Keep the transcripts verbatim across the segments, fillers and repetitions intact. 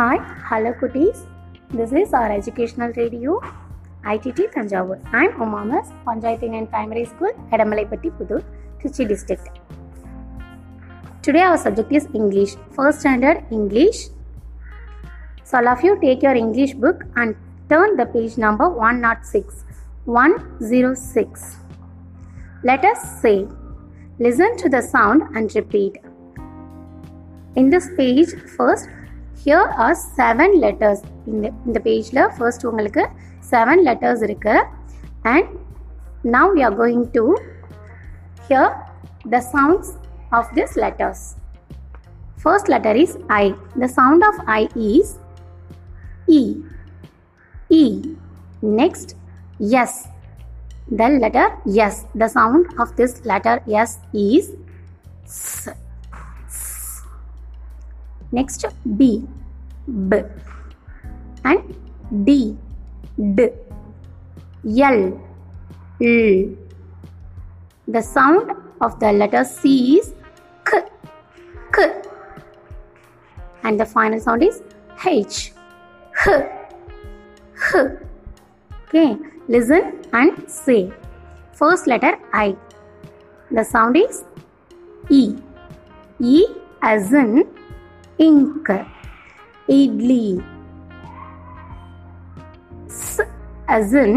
Hi, hello cuties. This is our educational radio, I T T Thanjavur. I am Uma Miss, Panjaitinian Primary School, Hedamalai Patthi Pudu, Trichy District. Today our subject is English. First standard English. So all of you take your English book and turn the page number one oh six. one oh six. Let us say. Listen to the sound and repeat. In this page, first, here are seven letters. In the, in the page, la first, ungalku seven letters irukku. And now we are going to hear the sounds of these letters. First letter is I. The sound of I is E. E. Next, yes. The letter yes. The sound of this letter yes is S. Next, B, B, and D, D, L, L. The sound of the letter C is K, K, and the final sound is H, H, H. Okay, listen and say. First letter I. The sound is E, E as in ink, idli. S as in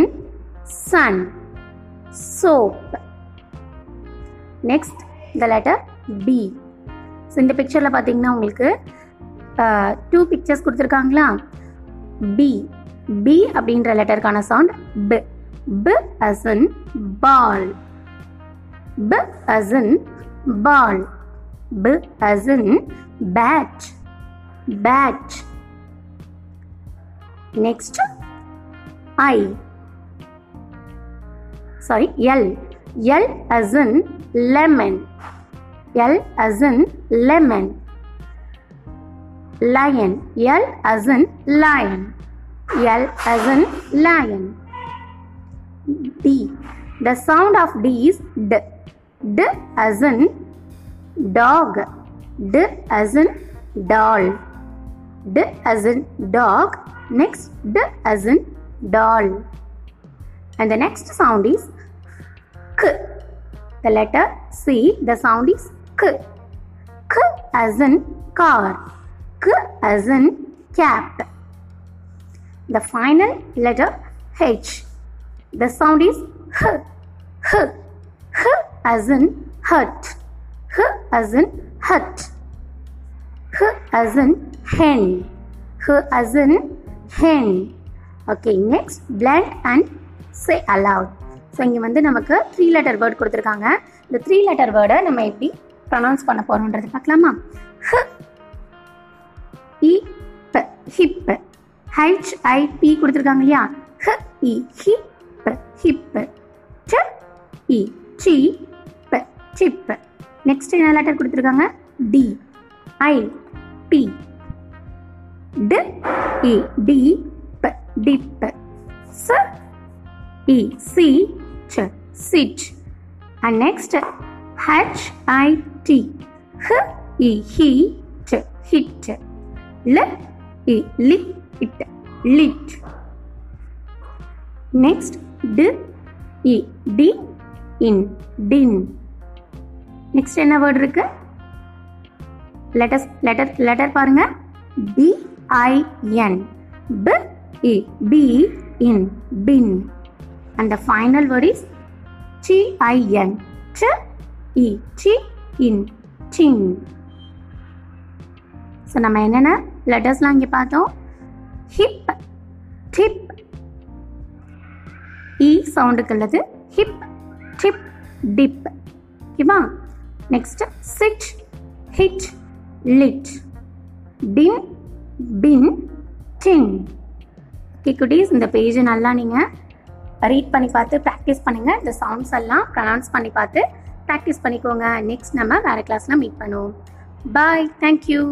sun, soap. Next, the letter B. So இந்த picture ல பாத்தீங்கன்னா உங்களுக்கு two pictures கொடுத்திருக்காங்களா? B, B அப்படிங்கற லெட்டர்க்கான sound B, B as in ball, B as in ball, B as in bat, bat. Next, I. Sorry, L. L as in lemon. L as in lemon. Lion. L as in lion. L as in lion. D. The sound of D is D. D as in dog. D as in doll. D as in dog. Next, D as in doll. And the next sound is K. The letter C, the sound is K. K as in car. K as in cap. The final letter H. The sound is H. H. H as in hut. H as in hut. H as in hen. H as in hen. Okay, next blend and say aloud. So இங்க வந்து நமக்கு three letter word கொடுத்திருக்காங்க. இந்த three letter word-ஐ நம்ம எப்படி pronounce பண்ண போறோம்ன்றது பார்க்கலாமா? H E P hip. H I P கொடுத்திருக்காங்க இல்லையா? H E hip hip. T E cheap cheap. Next என்ன letter கொடுத்திருக்காங்க? D I P. D E D P dip. S E C H sit. And next H I T. H E heat hit. L E lit it lit. Next D E D in din. Next என்ன word இருக்கு? Letters, letter, letter பாருங்க. B I N. B E B in bin. And the final word is T I N. T E T in tin. So நம்ம என்னென்ன லெட்டர்ஸ்லாம் இங்கே பார்த்தோம்? Hip, tip. E சவுண்டுக்கு உள்ளது hip, tip, dip. ஓகேவா? Next, sit, hit, lit. Din, bin, tin. Okay, goodies, இந்த page நல்லா நீங்கள் read பண்ணி பார்த்து ப்ராக்டிஸ் பண்ணுங்கள். இந்த சவுண்ட்ஸ் எல்லாம் ப்ரனவுன்ஸ் பண்ணி பார்த்து ப்ராக்டிஸ் பண்ணிக்கோங்க. நெக்ஸ்ட் நம்ம வேறு கிளாஸில் மீட் பண்ணுவோம். Bye, thank you.